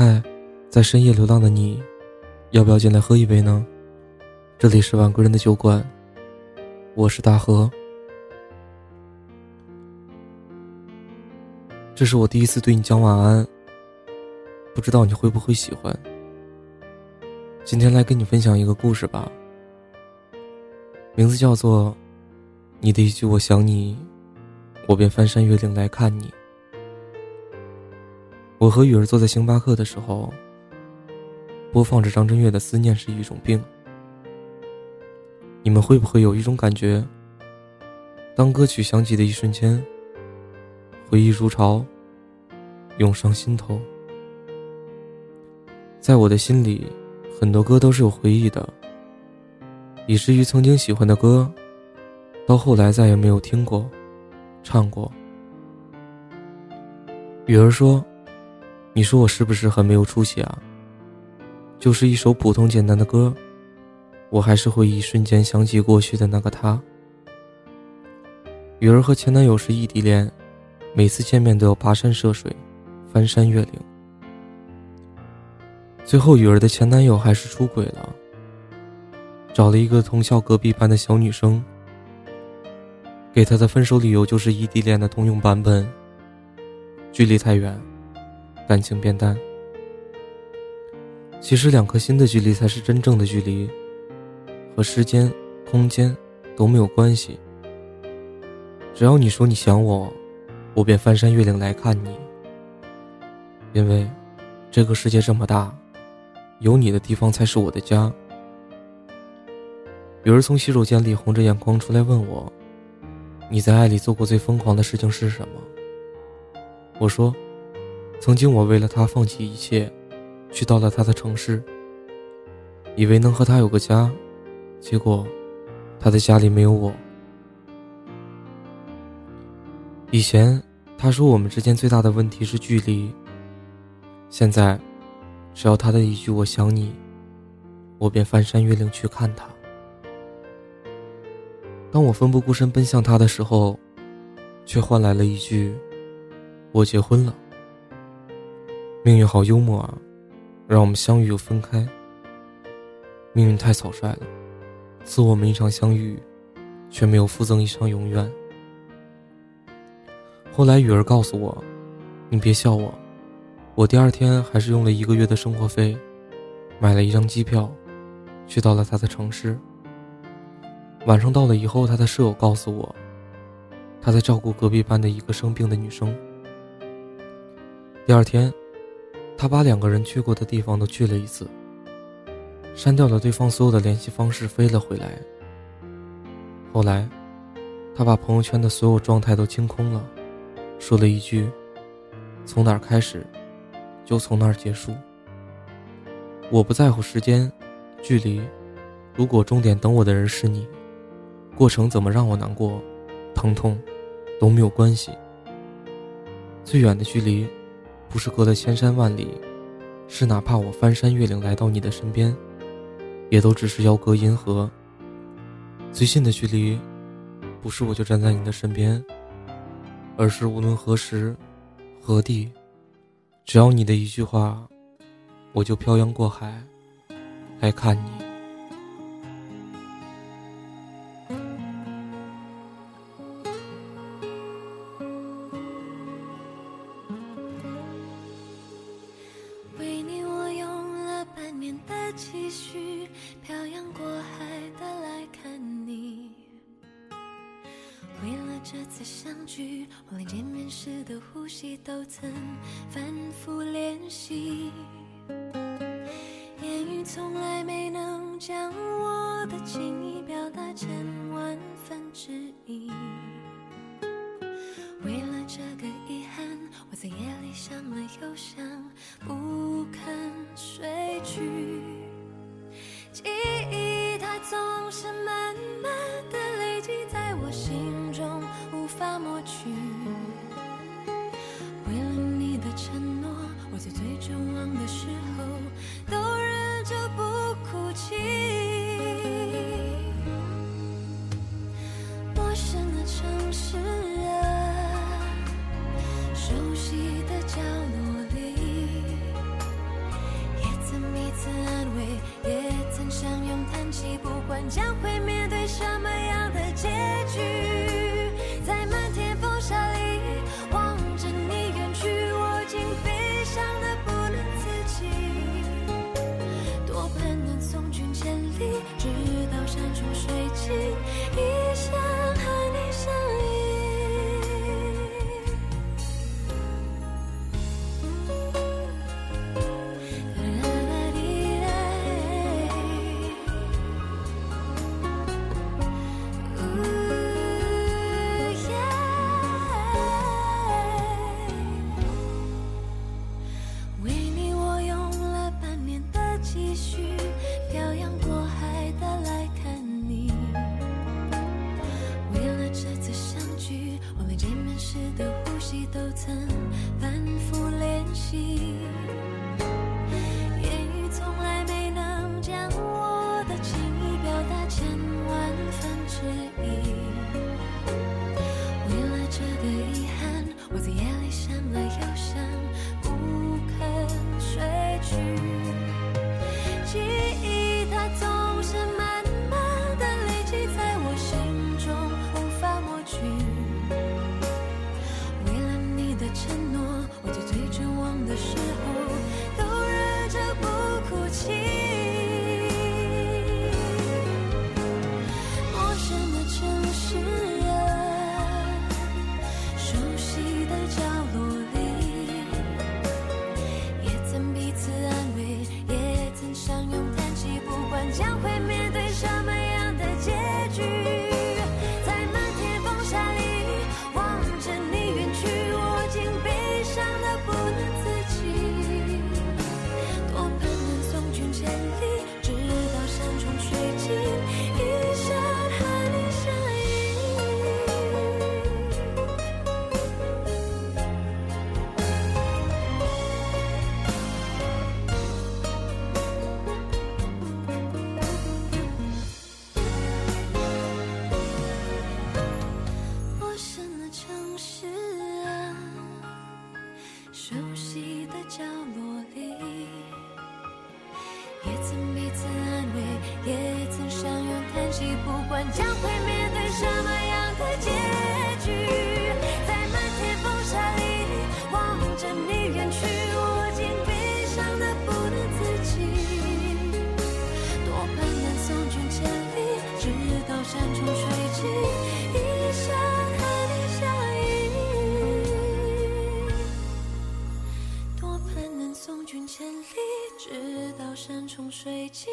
嗨，在深夜流浪的你，要不要进来喝一杯呢？这里是晚归人的酒馆，我是大河。这是我第一次对你讲晚安，不知道你会不会喜欢。今天来跟你分享一个故事吧，名字叫做你的一句我想你，我便翻山越岭来看你。我和雨儿坐在星巴克的时候，播放着张震岳的《思念是一种病》。你们会不会有一种感觉，当歌曲响起的一瞬间，回忆如潮涌上心头。在我的心里，很多歌都是有回忆的，以至于曾经喜欢的歌，到后来再也没有听过唱过。雨儿说，你说我是不是很没有出息啊？就是一首普通简单的歌，我还是会一瞬间想起过去的那个他。雨儿和前男友是异地恋，每次见面都要跋山涉水，翻山越岭。最后雨儿的前男友还是出轨了，找了一个同校隔壁班的小女生，给她的分手理由就是异地恋的通用版本，距离太远，感情变淡。其实两颗心的距离才是真正的距离，和时间空间都没有关系。只要你说你想我，我便翻山越岭来看你。因为这个世界这么大，有你的地方才是我的家。有人从洗手间里红着眼眶出来问我，你在爱里做过最疯狂的事情是什么？我说，曾经我为了他放弃一切，去到了他的城市，以为能和他有个家，结果他的家里没有我。以前他说我们之间最大的问题是距离，现在只要他的一句我想你，我便翻山越岭去看他。当我奋不顾身奔向他的时候，却换来了一句我结婚了。命运好幽默啊，让我们相遇又分开。命运太草率了，赐我们一场相遇，却没有附赠一场永远。后来雨儿告诉我，你别笑我，我第二天还是用了1个月的生活费，买了一张机票，去到了他的城市。晚上到了以后，他的舍友告诉我，他在照顾隔壁班的一个生病的女生。第二天他把2个人去过的地方都去了一次，删掉了对方所有的联系方式，飞了回来。后来他把朋友圈的所有状态都清空了，说了一句，从哪儿开始就从哪儿结束，我不在乎时间距离，如果终点等我的人是你，过程怎么让我难过疼痛都没有关系。最远的距离不是隔了千山万里，是哪怕我翻山越岭来到你的身边，也都只是遥隔银河。最近的距离不是我就站在你的身边，而是无论何时何地，只要你的一句话，我就漂洋过海来看你。继续漂洋过海的来看你，为了这次相聚，我连见面时的呼吸都曾反复练习，言语从来没能将我的情意表达成1/1000，为了这个遗憾，我在夜里想了又想，不肯睡去。记忆它总是慢慢地累积在我心中，无法抹去。为了你的承诺，我在最绝望的时候都忍着不哭泣。陌生的城市啊，熟悉的角落里，熟悉的角落里，也曾彼此安慰，也曾相拥叹息，不管将会面对什么样的结局，在漫天风沙里望着你远去，我竟悲伤得不能自己，多盼能送君千里，直到山穷水尽，一生千里，直到山重水尽。